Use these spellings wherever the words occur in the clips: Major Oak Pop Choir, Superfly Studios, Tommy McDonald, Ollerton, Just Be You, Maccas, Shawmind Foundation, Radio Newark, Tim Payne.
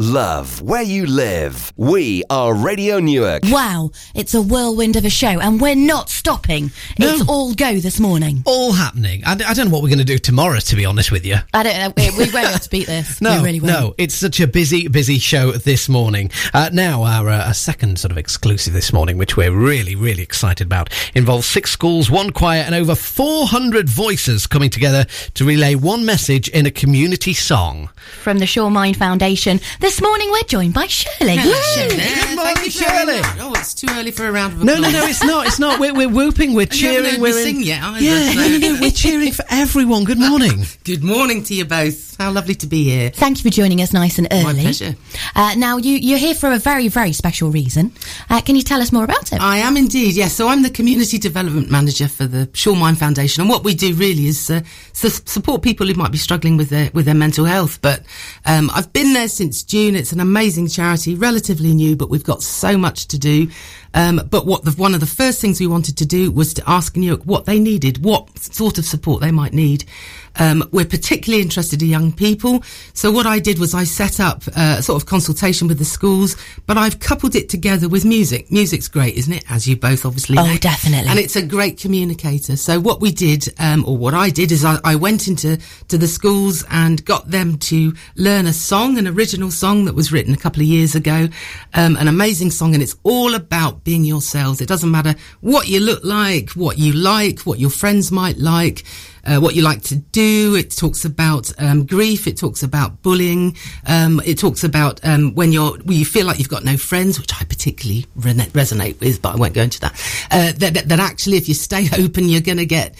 Love where you live. We are Radio Newark. Wow, it's a whirlwind of a show and we're not stopping. No. It's all go this morning. All happening. I don't know what we're going to do tomorrow, to be honest with you. I don't know. We won't be able to beat this. No, we really won't. No, it's such a busy, busy show this morning. Now, our second sort of exclusive this morning, which we're really, really excited about, involves 6 schools, 1 choir and over 400 voices coming together to relay one message in a community song. From the Shawmind Foundation. This morning we're joined by Shirley. Hello, Shirley. Good morning, Shirley. Oh, it's too early for a round of applause. No, it's not. It's not. We're whooping. We're cheering. We're singing. We're cheering for everyone. Good morning. Good morning to you both. How lovely to be here. Thank you for joining us, nice and early. My pleasure. Now you're here for a very, very special reason. Can you tell us more about it? I am indeed. Yes. So I'm the community development manager for the Shawmind Foundation, and what we do really is support people who might be struggling with their mental health. But I've been there since June. It's an amazing charity, relatively new, but we've got so much to do. But one of the first things we wanted to do was to ask Newark what they needed, what sort of support they might need. We're particularly interested in young people. So what I did was I set up a sort of consultation with the schools, but I've coupled it together with music. Music's great, isn't it? As you both obviously know. Oh, definitely. And it's a great communicator. So what we did, or what I did, is I went into the schools and got them to learn a song, an original song that was written a couple of years ago, an amazing song, and it's all about being yourselves. It doesn't matter what you look like, what you like, what your friends might like. What you like to do. It talks about grief. It talks about bullying. It talks about when you feel like you've got no friends, which I particularly resonate with, but I won't go into that. That actually, if you stay open, you're going to get,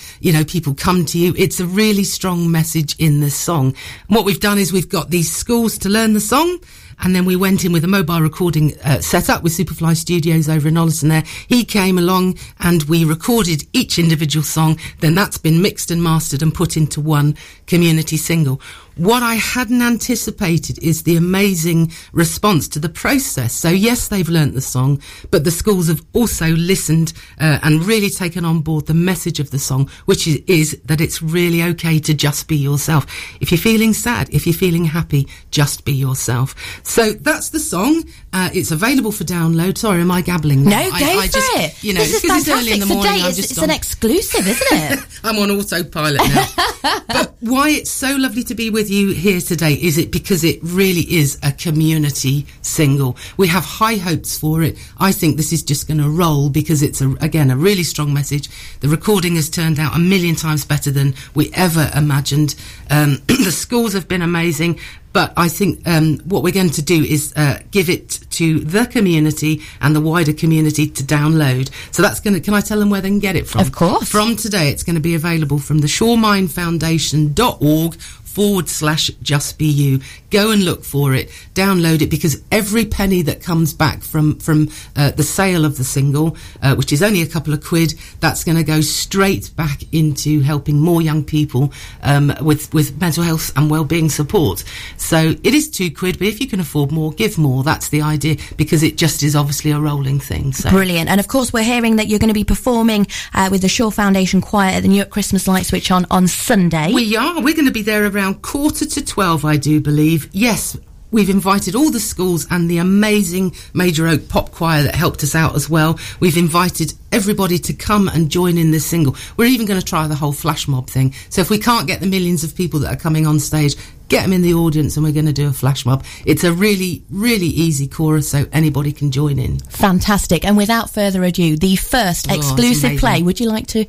people come to you. It's a really strong message in this song. And what we've done is we've got these schools to learn the song. And then we went in with a mobile recording set up with Superfly Studios over in Ollerton there. He came along and we recorded each individual song. Then that's been mixed and mastered and put into one community single. What I hadn't anticipated is the amazing response to the process. So yes, they've learnt the song, but the schools have also listened and really taken on board the message of the song, which is that it's really okay to just be yourself. If you're feeling sad, if you're feeling happy, just be yourself. So that's the song. It's available for download. Sorry, am I gabbling? No, go for it. This is fantastic. It's early in the morning. It's an exclusive, isn't it? I'm on autopilot now. But why it's so lovely to be with you here today is it because it really is a community single. We have high hopes for it. I think this is just going to roll because it's, again, a really strong message. The recording has turned out 1,000,000 times better than we ever imagined. The schools have been amazing. But I think what we're going to do is give it to the community and the wider community to download. So that's going to... Can I tell them where they can get it from? Of course. From today, it's going to be available from the shawmindfoundation.org/justbeyou. Go and look for it, download it, because every penny that comes back from the sale of the single, which is only a couple of quid, that's going to go straight back into helping more young people with mental health and wellbeing support. So it is 2 quid, but if you can afford more, give more. That's the idea, because it just is obviously a rolling thing. So. Brilliant. And of course, we're hearing that you're going to be performing with the Shaw Foundation Choir at the Newark Christmas Light Switch on Sunday. We are. We're going to be there around 11:45, I do believe. Yes, we've invited all the schools and the amazing Major Oak Pop Choir that helped us out as well. We've invited everybody to come and join in this single. We're even going to try the whole flash mob thing. So if we can't get the millions of people that are coming on stage, get them in the audience and we're going to do a flash mob. It's a really, really easy chorus, so anybody can join in. Fantastic. And without further ado, the first exclusive play. Would you like to...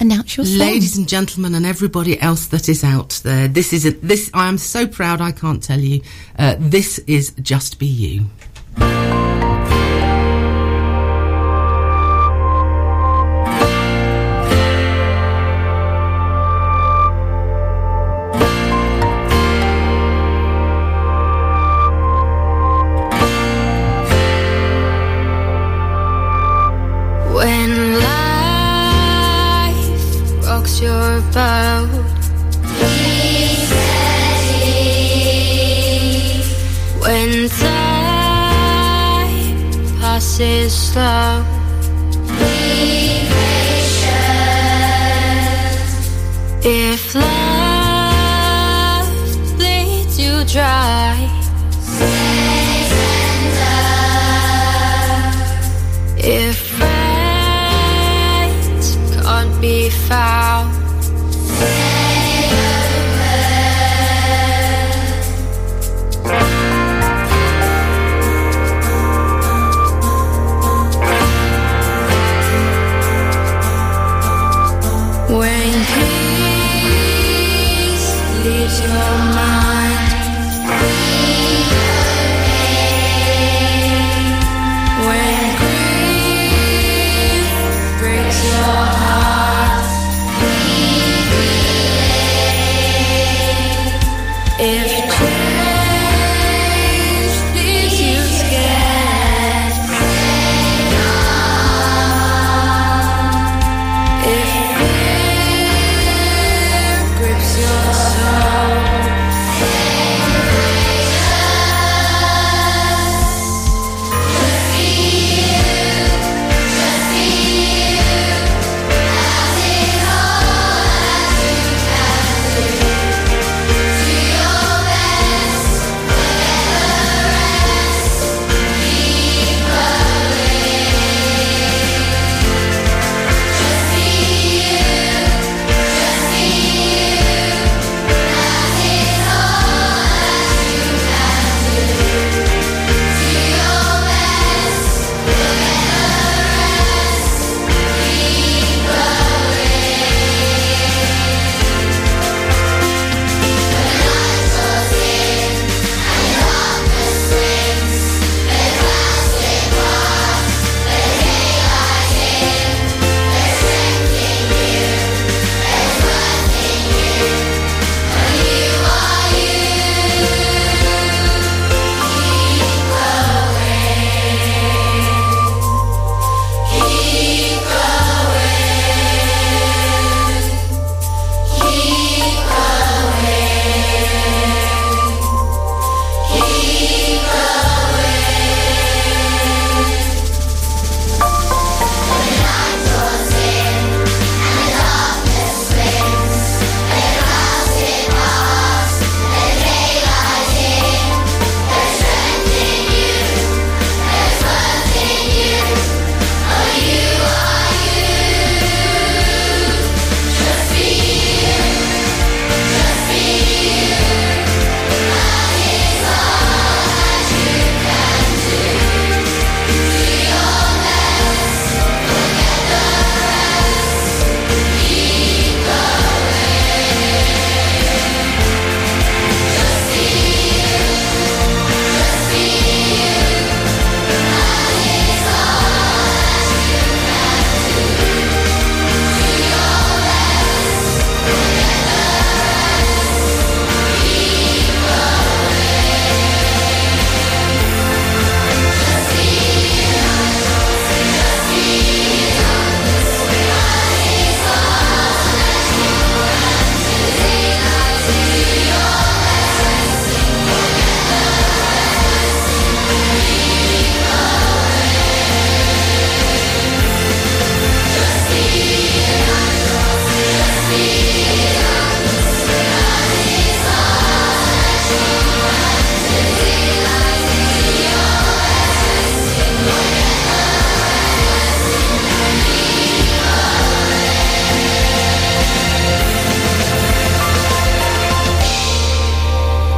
announce yourself. Ladies and gentlemen, and everybody else that is out there, this. I am so proud. I can't tell you. This is Just Be You. Your boat. He's ready. When time passes slow, be patient. If love leads you dry, stay. If friends can't be found, say a prayer. When peace leaves your mind,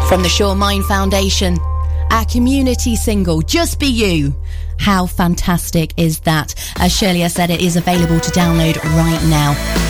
from the Shawmind Foundation, our community single, Just Be You. How fantastic is that? As Shirley has said, it is available to download right now.